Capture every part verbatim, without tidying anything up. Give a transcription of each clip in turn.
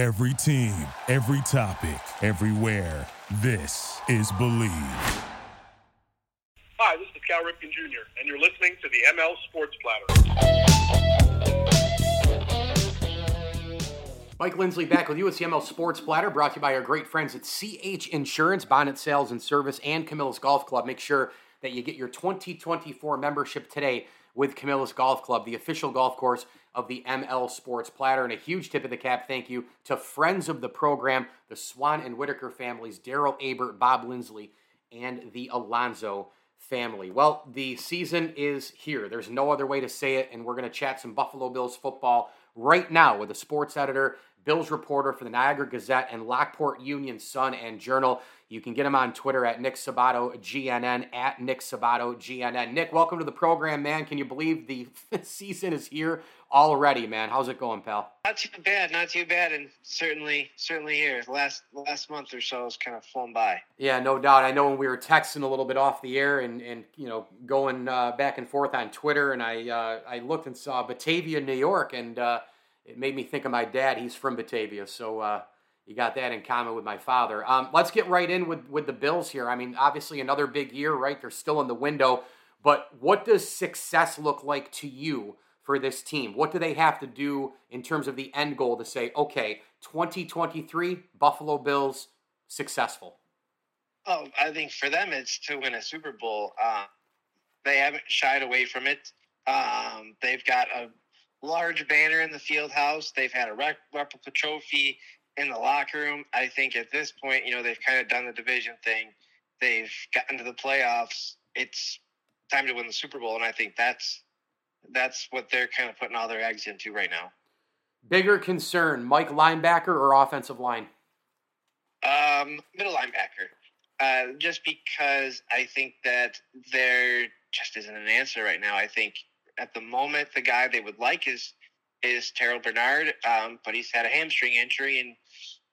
Every team, every topic, everywhere. This is Believe. Hi, this is Cal Ripken Junior, and you're listening to the M L Sports Platter. Mike Lindsley back with you. It's the M L Sports Platter, brought to you by our great friends at C H Insurance, Bonnet Sales and Service, and Camilla's Golf Club. Make sure that you get your twenty twenty-four membership today with Camilla's Golf Club, the official golf course of the M L Sports Platter. And a huge tip of the cap thank you to friends of the program, the Swan and Whitaker families, Daryl Aber, Bob Lindsley, and the Alonzo family. Well, the season is here. There's no other way to say it, and we're going to chat some Buffalo Bills football right now with a sports editor, Bills reporter for the Niagara Gazette and Lockport Union Sun and Journal. You can get him on Twitter at Nick Sabato G N N, at Nick Sabato G N N. Nick, welcome to the program, man. Can you believe the season is here already, man? How's it going, pal? Not too bad, not too bad, and certainly, certainly here. Last last month or so has kind of flown by. Yeah, no doubt. I know when we were texting a little bit off the air and and you know going uh, back and forth on Twitter, and I uh, I looked and saw Batavia, New York, and uh, it made me think of my dad. He's from Batavia, so uh, you got that in common with my father. Um, let's get right in with, with the Bills here. I mean, obviously another big year, right? They're still in the window, but what does success look like to you for this team? What do they have to do in terms of the end goal to say, okay, twenty twenty-three, Buffalo Bills, successful? Oh, I think for them it's to win a Super Bowl. Uh, they haven't shied away from it. Um, they've got a large banner in the field house. They've had a replica trophy in the locker room. I think at this point, you know, they've kind of done the division thing. They've gotten to the playoffs. It's time to win the Super Bowl, and I think that's that's what they're kind of putting all their eggs into right now. Bigger concern, Mike, linebacker or offensive line? Um, middle linebacker. Uh, just because I think that there just isn't an answer right now. I think at the moment, the guy they would like is is Terrell Bernard, um, but he's had a hamstring injury, and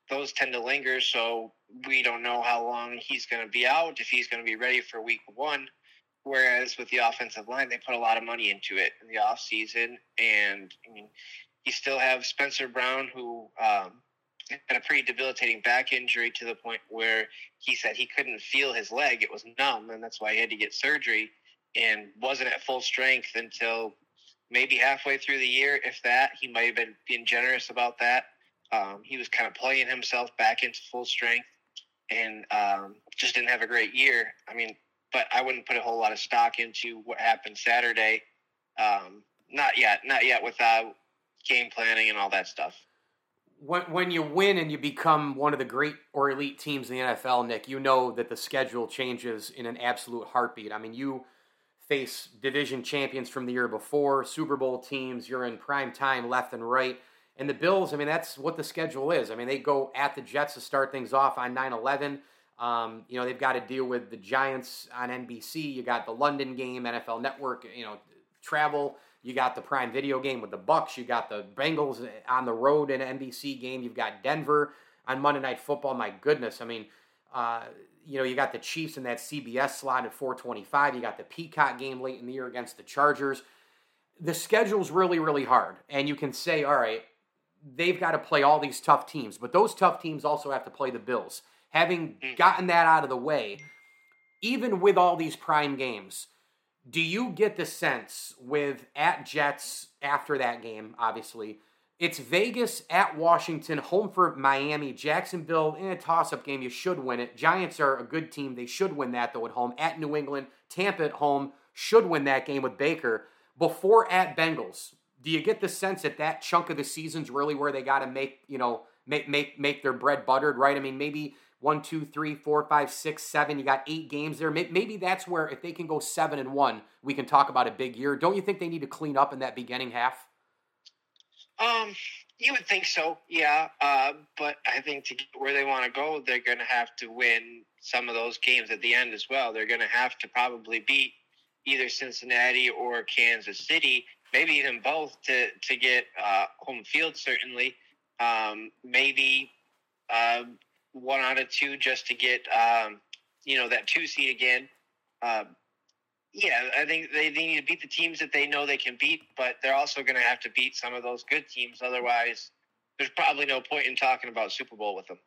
those tend to linger, so we don't know how long he's going to be out, if he's going to be ready for week one, whereas with the offensive line, they put a lot of money into it in the offseason, and I mean, you still have Spencer Brown, who um, had a pretty debilitating back injury to the point where he said he couldn't feel his leg. It was numb, and that's why he had to get surgery, and wasn't at full strength until maybe halfway through the year, if that. He might have been being generous about that. Um, he was kind of playing himself back into full strength and um, just didn't have a great year. I mean, but I wouldn't put a whole lot of stock into what happened Saturday. Um, not yet, not yet with uh, game planning and all that stuff. When, when you win and you become one of the great or elite teams in the N F L, Nick, you know that the schedule changes in an absolute heartbeat. I mean, you face division champions from the year before, Super Bowl teams, you're in prime time left and right. And the Bills, I mean, that's what the schedule is. I mean, they go at the Jets to start things off on nine eleven. Um, you know, they've got to deal with the Giants on N B C. You got the London game, N F L Network, you know, travel. You got the Prime Video game with the Bucks. You got the Bengals on the road in an N B C game. You've got Denver on Monday Night Football. My goodness, I mean, uh, you know, you got the Chiefs in that C B S slot at four twenty-five. You got the Peacock game late in the year against the Chargers. The schedule's really, really hard. And you can say, all right, they've got to play all these tough teams. But those tough teams also have to play the Bills. Having gotten that out of the way, even with all these prime games, do you get the sense with at Jets after that game, obviously, it's Vegas at Washington, home for Miami, Jacksonville in a toss-up game. You should win it. Giants are a good team. They should win that, though, at home. At New England, Tampa at home should win that game with Baker. Before at Bengals, do you get the sense that that chunk of the season's really where they got to make, you know, make, make, make their bread buttered, right? I mean, maybe one, two, three, four, five, six, seven. You got eight games there. Maybe that's where if they can go seven and one, we can talk about a big year. Don't you think they need to clean up in that beginning half? Um, you would think so, yeah. Uh, but I think to get where they want to go, they're going to have to win some of those games at the end as well. They're going to have to probably beat either Cincinnati or Kansas City, maybe even both to, to get uh, home field, certainly. Um, maybe uh, one out of two just to get, um, you know, that two seed again. Uh, Yeah, I think they need to beat the teams that they know they can beat, but they're also going to have to beat some of those good teams. Otherwise, there's probably no point in talking about Super Bowl with him.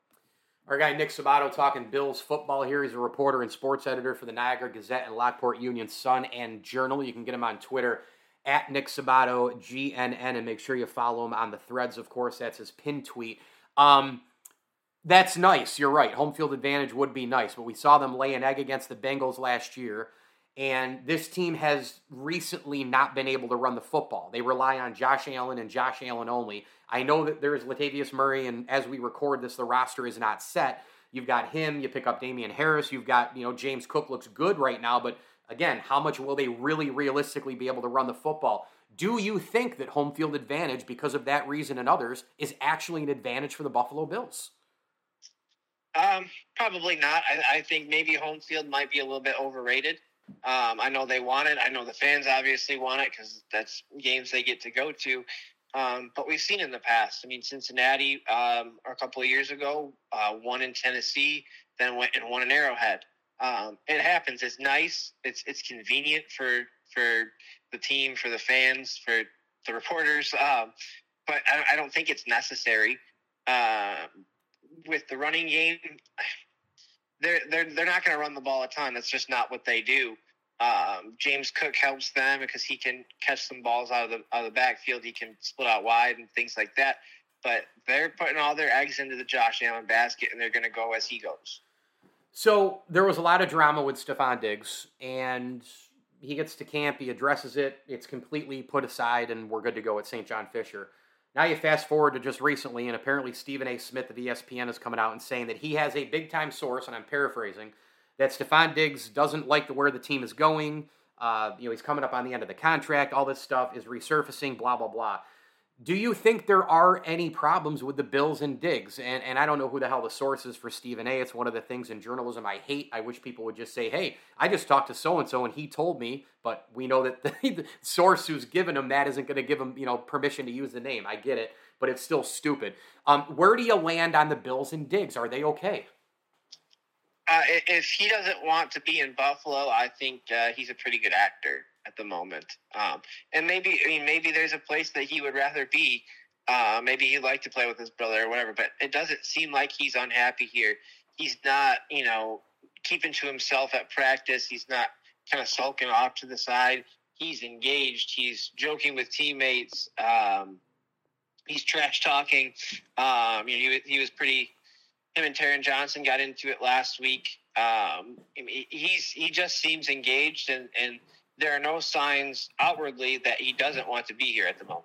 Our guy Nick Sabato talking Bills football here. He's a reporter and sports editor for the Niagara Gazette and Lockport Union Sun and Journal. You can get him on Twitter at Nick Sabato, G N N, and make sure you follow him on the threads, of course. That's his pin tweet. Um, that's nice. You're right. Home field advantage would be nice, but we saw them lay an egg against the Bengals last year, and this team has recently not been able to run the football. They rely on Josh Allen and Josh Allen only. I know that there is Latavius Murray, and as we record this, the roster is not set. You've got him. You pick up Damian Harris. You've got, you know, James Cook looks good right now, but again, how much will they really realistically be able to run the football? Do you think that home field advantage, because of that reason and others, is actually an advantage for the Buffalo Bills? Um, probably not. I, I think maybe home field might be a little bit overrated. Um, I know they want it. I know the fans obviously want it because that's games they get to go to. Um, but we've seen in the past. I mean, Cincinnati um, a couple of years ago uh, won in Tennessee, then went and won in Arrowhead. Um, it happens. It's nice. It's it's convenient for for the team, for the fans, for the reporters. Um, but I, I don't think it's necessary. Uh, with the running game, they're they're they're not going to run the ball a ton. That's just not what they do. Um, James Cook helps them because he can catch some balls out of the out of the backfield. He can split out wide and things like that. But they're putting all their eggs into the Josh Allen basket, and they're going to go as he goes. So there was a lot of drama with Stephon Diggs, and he gets to camp, he addresses it, it's completely put aside, and we're good to go at Saint John Fisher. Now you fast forward to just recently, and apparently Stephen A. Smith of E S P N is coming out and saying that he has a big-time source, and I'm paraphrasing, that Stephon Diggs doesn't like the where the team is going, uh, you know, he's coming up on the end of the contract, all this stuff is resurfacing, blah, blah, blah. Do you think there are any problems with the Bills and Diggs? And and I don't know who the hell the source is for Stephen A. It's one of the things in journalism I hate. I wish people would just say, hey, I just talked to so-and-so and he told me, but we know that the, the source who's given him that isn't going to give him, you know, permission to use the name. I get it, but it's still stupid. Um, where do you land on the Bills and Diggs? Are they okay? Uh, if he doesn't want to be in Buffalo, I think uh, he's a pretty good actor at the moment. Um, and maybe, I mean, maybe there's a place that he would rather be. Uh, maybe he'd like to play with his brother or whatever, but it doesn't seem like he's unhappy here. He's not, you know, keeping to himself at practice. He's not kind of sulking off to the side. He's engaged. He's joking with teammates. Um, he's trash talking. Um, you know, he, he was pretty, him and Taron Johnson got into it last week. Um, he's, he just seems engaged and, and, there are no signs outwardly that he doesn't want to be here at the moment.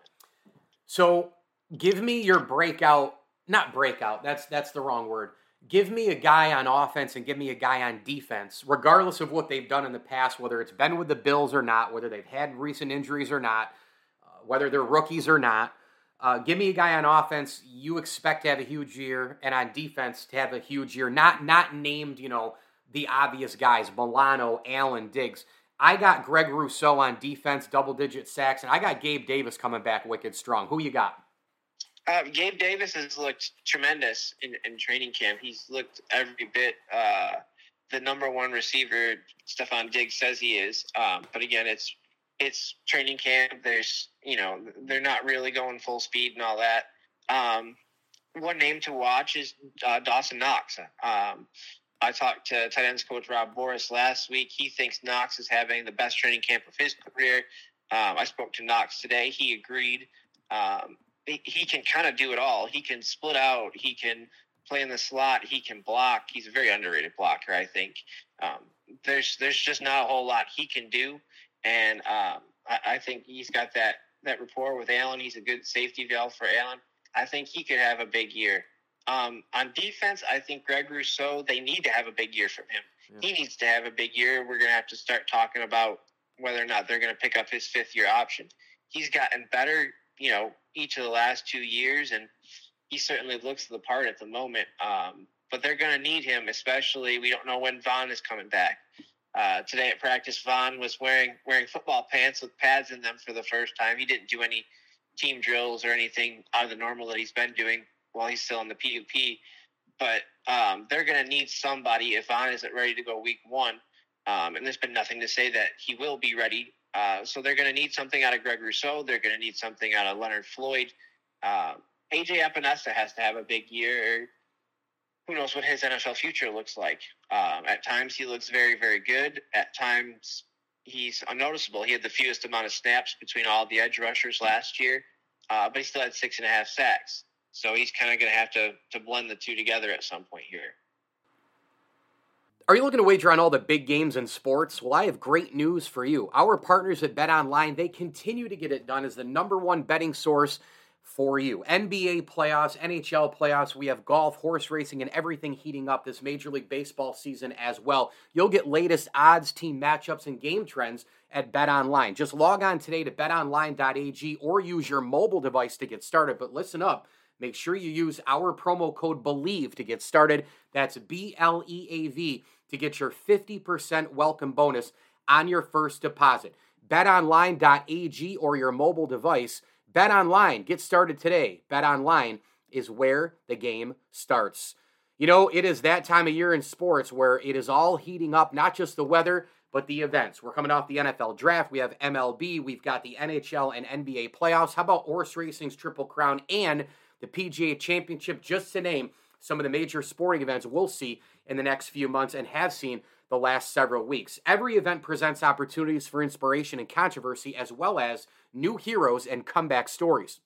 So give me your breakout, not breakout, that's that's the wrong word. Give me a guy on offense and give me a guy on defense, regardless of what they've done in the past, whether it's been with the Bills or not, whether they've had recent injuries or not, uh, whether they're rookies or not. Uh, give me a guy on offense you expect to have a huge year and on defense to have a huge year. Not, not named, you know, the obvious guys, Milano, Allen, Diggs. I got Greg Rousseau on defense, double-digit sacks, and I got Gabe Davis coming back wicked strong. Who you got? Uh, Gabe Davis has looked tremendous in, in training camp. He's looked every bit uh, the number one receiver Stephon Diggs says he is. Um, but again, it's it's training camp. There's you know they're not really going full speed and all that. Um, one name to watch is uh, Dawson Knox. Um, I talked to tight ends coach Rob Boris last week. He thinks Knox is having the best training camp of his career. Um, I spoke to Knox today. He agreed. Um, he, he can kind of do it all. He can split out. He can play in the slot. He can block. He's a very underrated blocker, I think. Um, there's there's just not a whole lot he can do. And um, I, I think he's got that, that rapport with Allen. He's a good safety valve for Allen. I think he could have a big year. Um, on defense, I think Greg Rousseau, they need to have a big year from him. Yeah. He needs to have a big year. We're going to have to start talking about whether or not they're going to pick up his fifth-year option. He's gotten better, you know, each of the last two years, and he certainly looks the part at the moment. Um, but they're going to need him, especially we don't know when Von is coming back. Uh, today at practice, Von was wearing wearing football pants with pads in them for the first time. He didn't do any team drills or anything out of the normal that he's been doing while he's still in the P U P, but um, they're going to need somebody if Von isn't ready to go week one, um, and there's been nothing to say that he will be ready, uh, so they're going to need something out of Greg Rousseau, they're going to need something out of Leonard Floyd, uh, A J. Epenesa has to have a big year. Who knows what his N F L future looks like? Um, at times, he looks very, very good. At times, he's unnoticeable. He had the fewest amount of snaps between all the edge rushers last year, uh, but he still had six and a half sacks. So he's kind of going to have to to blend the two together at some point here. Are you looking to wager on all the big games in sports? Well, I have great news for you. Our partners at BetOnline, they continue to get it done as the number one betting source for you. N B A playoffs, N H L playoffs, we have golf, horse racing, and everything heating up this Major League Baseball season as well. You'll get latest odds, team matchups, and game trends at BetOnline. Just log on today to bet online dot a g or use your mobile device to get started. But listen up. Make sure you use our promo code BELIEVE to get started. That's B L E A V to get your fifty percent welcome bonus on your first deposit. bet online dot a g or your mobile device. BetOnline, get started today. BetOnline is where the game starts. You know, it is that time of year in sports where it is all heating up, not just the weather, but the events. We're coming off the N F L draft. We have M L B. We've got the N H L and N B A playoffs. How about horse racing's Triple Crown and the P G A Championship, just to name some of the major sporting events we'll see in the next few months and have seen the last several weeks. Every event presents opportunities for inspiration and controversy, as well as new heroes and comeback stories.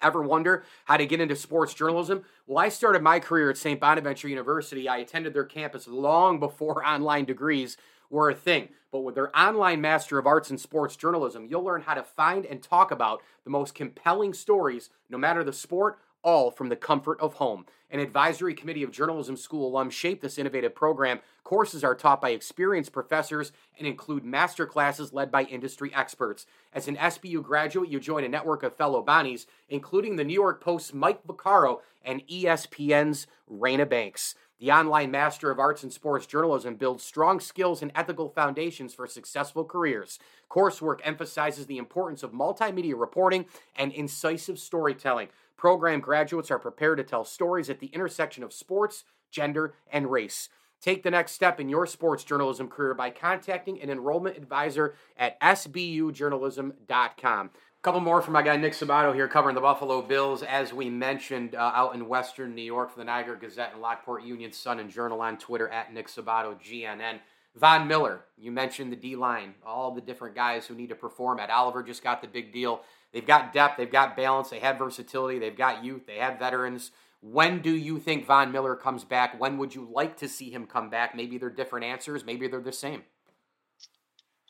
Ever wonder how to get into sports journalism? Well, I started my career at Saint Bonaventure University. I attended their campus long before online degrees were a thing. But with their online Master of Arts in Sports Journalism, you'll learn how to find and talk about the most compelling stories, no matter the sport, all from the comfort of home. An advisory committee of journalism school alums shaped this innovative program. Courses are taught by experienced professors and include master classes led by industry experts. As an S B U graduate, you join a network of fellow Bonnies, including the New York Post's Mike Vaccaro and E S P N's Raina Banks. The online Master of Arts in Sports Journalism builds strong skills and ethical foundations for successful careers. Coursework emphasizes the importance of multimedia reporting and incisive storytelling. Program graduates are prepared to tell stories at the intersection of sports, gender, and race. Take the next step in your sports journalism career by contacting an enrollment advisor at S B U journalism dot com. A couple more from my guy Nick Sabato here covering the Buffalo Bills, as we mentioned, uh, out in Western New York for the Niagara Gazette and Lockport Union Sun and Journal, on Twitter at Nick Sabato G N N. Von Miller, you mentioned the D-line, all the different guys who need to perform. At Oliver just got the big deal. They've got depth, they've got balance, they have versatility, they've got youth, they have veterans. When do you think Von Miller comes back? When would you like to see him come back? Maybe they're different answers, maybe they're the same.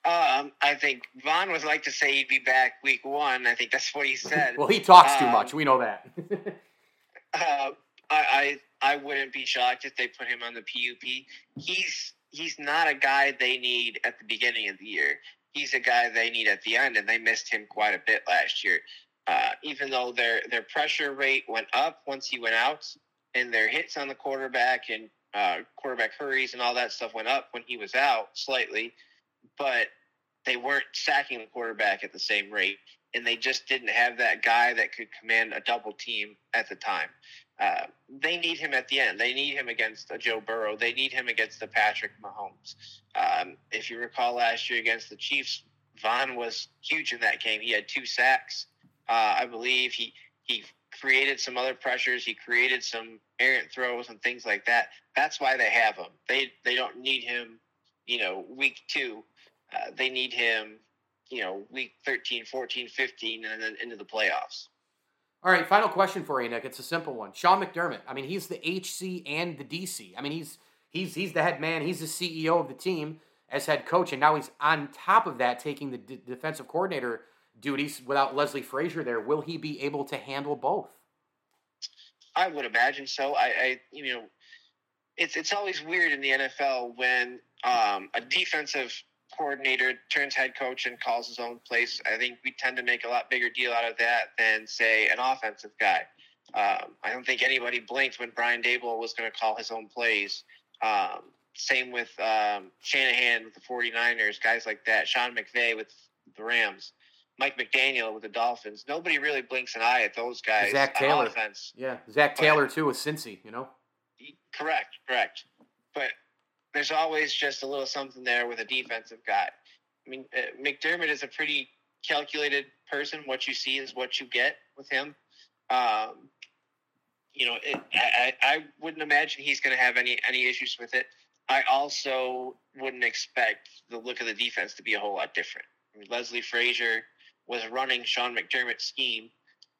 Um, I think Von would like to say he'd be back week one. I think that's what he said. Well, he talks um, too much, we know that. uh, I, I I wouldn't be shocked if they put him on the P U P. He's... He's not a guy they need at the beginning of the year. He's a guy they need at the end, and they missed him quite a bit last year. Uh, even though their their pressure rate went up once he went out, and their hits on the quarterback and uh, quarterback hurries and all that stuff went up when he was out slightly, but they weren't sacking the quarterback at the same rate, and they just didn't have that guy that could command a double team at the time. Uh, they need him at the end. They need him against a Joe Burrow. They need him against the Patrick Mahomes. Um, if you recall last year against the Chiefs, Von was huge in that game. He had two sacks, uh, I believe. He he created some other pressures. He created some errant throws and things like that. That's why they have him. They they don't need him, you know, week two. Uh, they need him, you know, week thirteen, fourteen, fifteen, and then into the playoffs. All right, final question for you, Nick. It's a simple one. Sean McDermott, I mean, he's the H C and the D C. I mean, he's he's he's the head man. He's the C E O of the team as head coach, and now he's on top of that taking the d- defensive coordinator duties without Leslie Frazier there. Will he be able to handle both? I would imagine so. I, I you know, it's it's always weird in the N F L when um, a defensive coordinator turns head coach and calls his own plays. I think we tend to make a lot bigger deal out of that than, say, an offensive guy. Um, I don't think anybody blinked when Brian Daboll was going to call his own plays. Um, same with um, Shanahan with the forty-niners, guys like that. Sean McVay with the Rams. Mike McDaniel with the Dolphins. Nobody really blinks an eye at those guys. Zach Taylor. On offense. Yeah, Zach Taylor, but, too, with Cincy, you know? Correct, correct. But there's always just a little something there with a defensive guy. I mean, McDermott is a pretty calculated person. What you see is what you get with him. Um, you know, it, I, I wouldn't imagine he's going to have any, any issues with it. I also wouldn't expect the look of the defense to be a whole lot different. I mean, Leslie Frazier was running Sean McDermott's scheme.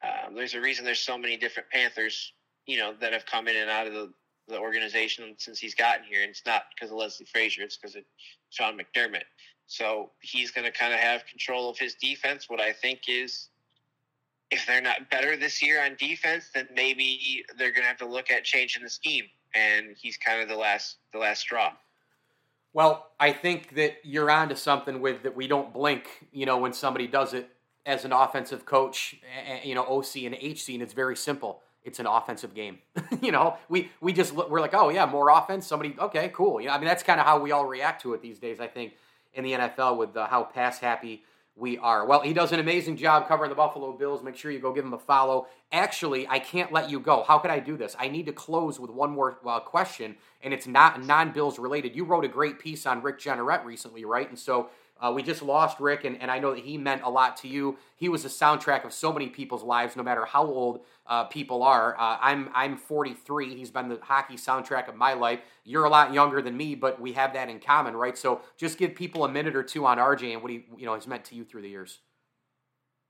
Um, there's a reason there's so many different Panthers, you know, that have come in and out of the, the organization since he's gotten here. And it's not because of Leslie Frazier. It's because of Sean McDermott. So he's going to kind of have control of his defense. What I think is, if they're not better this year on defense, then maybe they're going to have to look at changing the scheme. And he's kind of the last the last straw. Well, I think that you're onto something with that. We don't blink, you know, when somebody does it as an offensive coach, you know, O C and H C, and it's very simple. It's an offensive game. you know, we we just we're like, oh yeah, more offense. Somebody, okay, cool. You know, I mean, that's kind of how we all react to it these days. I think in the N F L with the, how pass happy we are. Well, he does an amazing job covering the Buffalo Bills. Make sure you go give him a follow. Actually, I can't let you go. How could I do this? I need to close with one more uh, question, and it's not non-Bills related. You wrote a great piece on Rick Jeanneret recently, right? And so uh, we just lost Rick, and, and I know that he meant a lot to you. He was the soundtrack of so many people's lives, no matter how old uh, people are. Uh, I'm I'm forty-three. He's been the hockey soundtrack of my life. You're a lot younger than me, but we have that in common, right? So just give people a minute or two on R J and what he, you know, has meant to you through the years.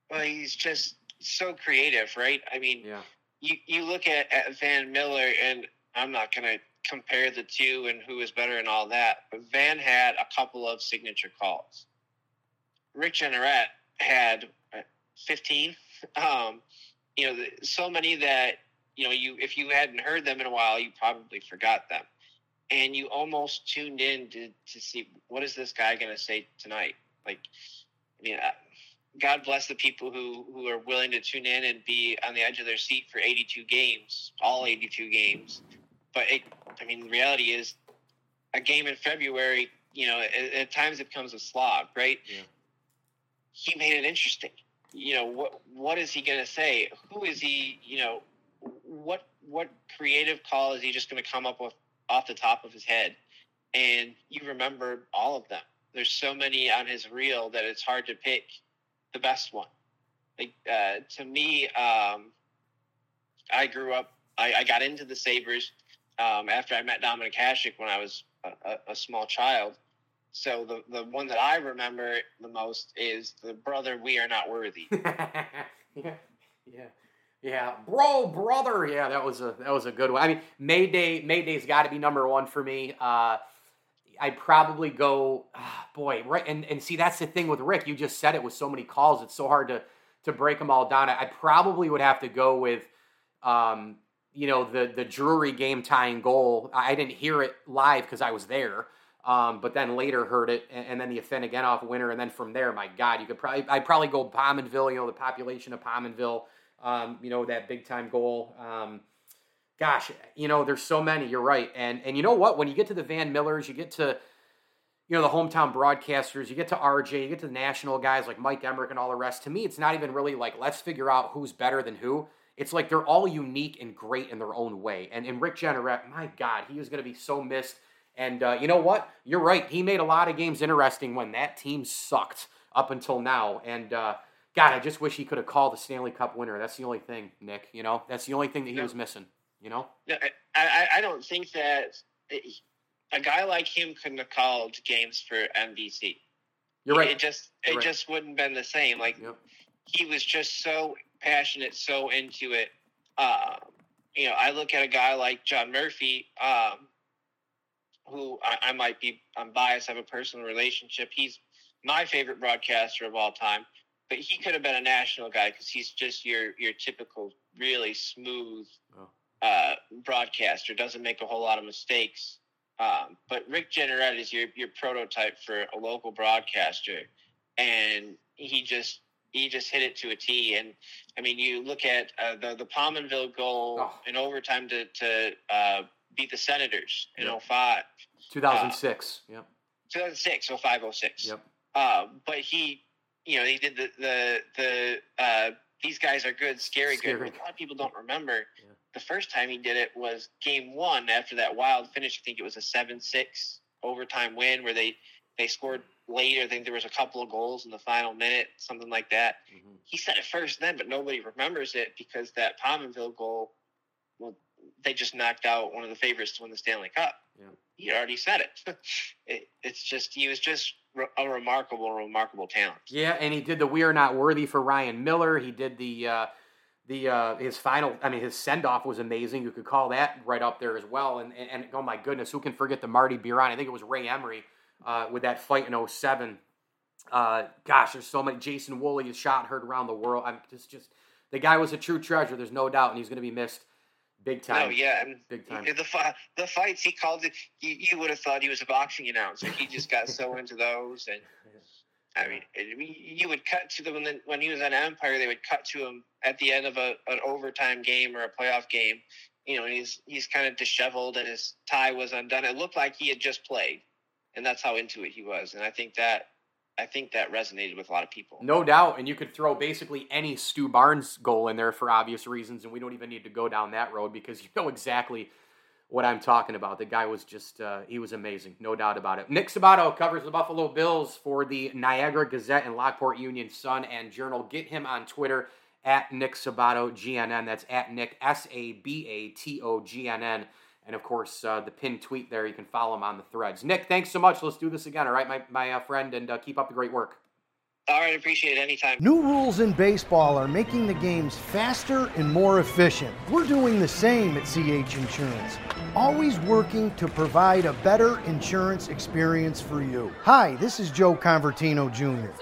Well, he's just so creative, right? I mean, yeah. you, you look at, at Van Miller, and I'm not going to compare the two and who is better and all that, but Van had a couple of signature calls. Rick Jeanneret had fifteen. Um, you know, so many that, you know, you if you hadn't heard them in a while, you probably forgot them. And you almost tuned in to, to see, what is this guy going to say tonight? Like, I mean, I, God bless the people who, who are willing to tune in and be on the edge of their seat for eighty-two games, all eighty-two games. But, it, I mean, the reality is a game in February, you know, at, at times it becomes a slog, right? Yeah. He made it interesting. You know, what what is he going to say? Who is he, you know, what what creative call is he just going to come up with off the top of his head? And you remember all of them. There's so many on his reel that it's hard to pick the best one. Like, uh, to me, um, I grew up, I, I got into the Sabres um, after I met Dominic Hasek when I was a, a small child. So the, the one that I remember the most is the brother, we are not worthy. yeah, yeah, yeah. Bro, brother. Yeah, that was a, that was a good one. I mean, Mayday, Mayday's got to be number one for me. Uh, I'd probably go, ah, boy, right. And, and see, that's the thing with Rick. You just said it with so many calls. It's so hard to, to break them all down. I, I probably would have to go with, um, you know, the, the Drury game tying goal. I, I didn't hear it live cause I was there. Um, but then later heard it. And, and then the Afenaganoff winner. And then from there, my God, you could probably, I'd probably go Pominville, you know, the population of Pominville, um, you know, that big time goal, um, Gosh, you know, there's so many, you're right. And and you know what? When you get to the Van Millers, you get to, you know, the hometown broadcasters, you get to R J, you get to the national guys like Mike Emmerich and all the rest. To me, it's not even really like, let's figure out who's better than who. It's like they're all unique and great in their own way. And, and Rick Jeanneret, my God, he is going to be so missed. And uh, you know what? You're right. He made a lot of games interesting when that team sucked up until now. And, uh, God, I just wish he could have called the Stanley Cup winner. That's the only thing, Nick, you know? That's the only thing that he yeah. was missing. You know, no, I, I don't think that a guy like him couldn't have called games for M V C. You're right. It just You're it right. just wouldn't been the same. Like yep. He was just so passionate, so into it. Um, you know, I look at a guy like John Murphy, um, who I, I might be I'm biased. I have a personal relationship. He's my favorite broadcaster of all time, but he could have been a national guy because he's just your your typical really smooth. Oh. Uh, broadcaster, doesn't make a whole lot of mistakes. Um, but Rick Jeanneret is your, your prototype for a local broadcaster. And he just, he just hit it to a T. And I mean, you look at uh, the, the Pominville goal oh. in overtime to, to uh, beat the Senators in yep. oh five. two thousand six. Uh, yep. two thousand six, oh five, oh six. Yep. Uh, but he, you know, he did the, the, the, uh, these guys are good, scary, scary. good. A lot of people don't remember. Yeah. The first time he did it was game one after that wild finish. I think it was a seven six overtime win where they, they scored late. I think there was a couple of goals in the final minute, something like that. Mm-hmm. He said it first then, but nobody remembers it because that Pominville goal well, they just knocked out one of the favorites to win the Stanley Cup. Yeah. He already said it. it. It's just, he was just a remarkable, remarkable talent. Yeah, and he did the "We Are Not Worthy" for Ryan Miller. He did the, uh, the uh, his final, I mean, his send-off was amazing. You could call that right up there as well. And, and, and oh my goodness, who can forget the Marty Biron? I think it was Ray Emery uh, with that fight in oh seven. Uh, gosh, there's so many. Jason Woolley is shot, heard around the world. I'm just, just, the guy was a true treasure. There's no doubt, and he's going to be missed. Big time. Oh, yeah. Big time. The, the fights he called it, you, you would have thought he was a boxing announcer. He just got so into those. And I mean, you would cut to them, and then when he was on Empire, they would cut to him at the end of a, an overtime game or a playoff game. You know, he's he's kind of disheveled, and his tie was undone. It looked like he had just played, and that's how into it he was. And I think that I think that resonated with a lot of people. No doubt, and you could throw basically any Stu Barnes goal in there for obvious reasons, and we don't even need to go down that road because you know exactly what I'm talking about. The guy was just, uh, he was amazing, no doubt about it. Nick Sabato covers the Buffalo Bills for the Niagara Gazette and Lockport Union Sun and Journal. Get him on Twitter, at Nick Sabato G N N. That's at Nick, S A B A T O G N N. And, of course, uh, the pinned tweet there, you can follow him on the threads. Nick, thanks so much. Let's do this again, all right, my, my uh, friend, and uh, keep up the great work. All right, appreciate it anytime. New rules in baseball are making the games faster and more efficient. We're doing the same at C H Insurance, always working to provide a better insurance experience for you. Hi, this is Joe Convertino, Junior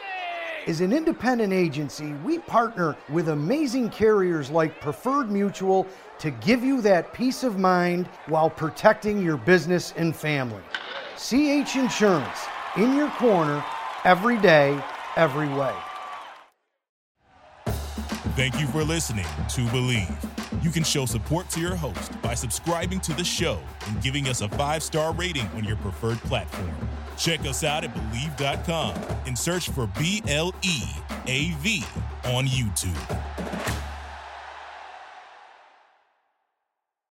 As an independent agency, we partner with amazing carriers like Preferred Mutual to give you that peace of mind while protecting your business and family. C H Insurance, in your corner, every day, every way. Thank you for listening to Believe. You can show support to your host by subscribing to the show and giving us a five-star rating on your preferred platform. Check us out at Believe dot com and search for B L E A V on YouTube.